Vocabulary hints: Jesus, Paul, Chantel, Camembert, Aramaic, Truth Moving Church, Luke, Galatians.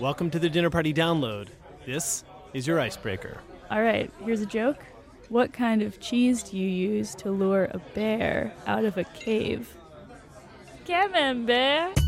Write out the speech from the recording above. Welcome to the Dinner Party Download. This is your icebreaker. All right, here's a joke. What kind of cheese do you use to lure a bear out of a cave? Camembert.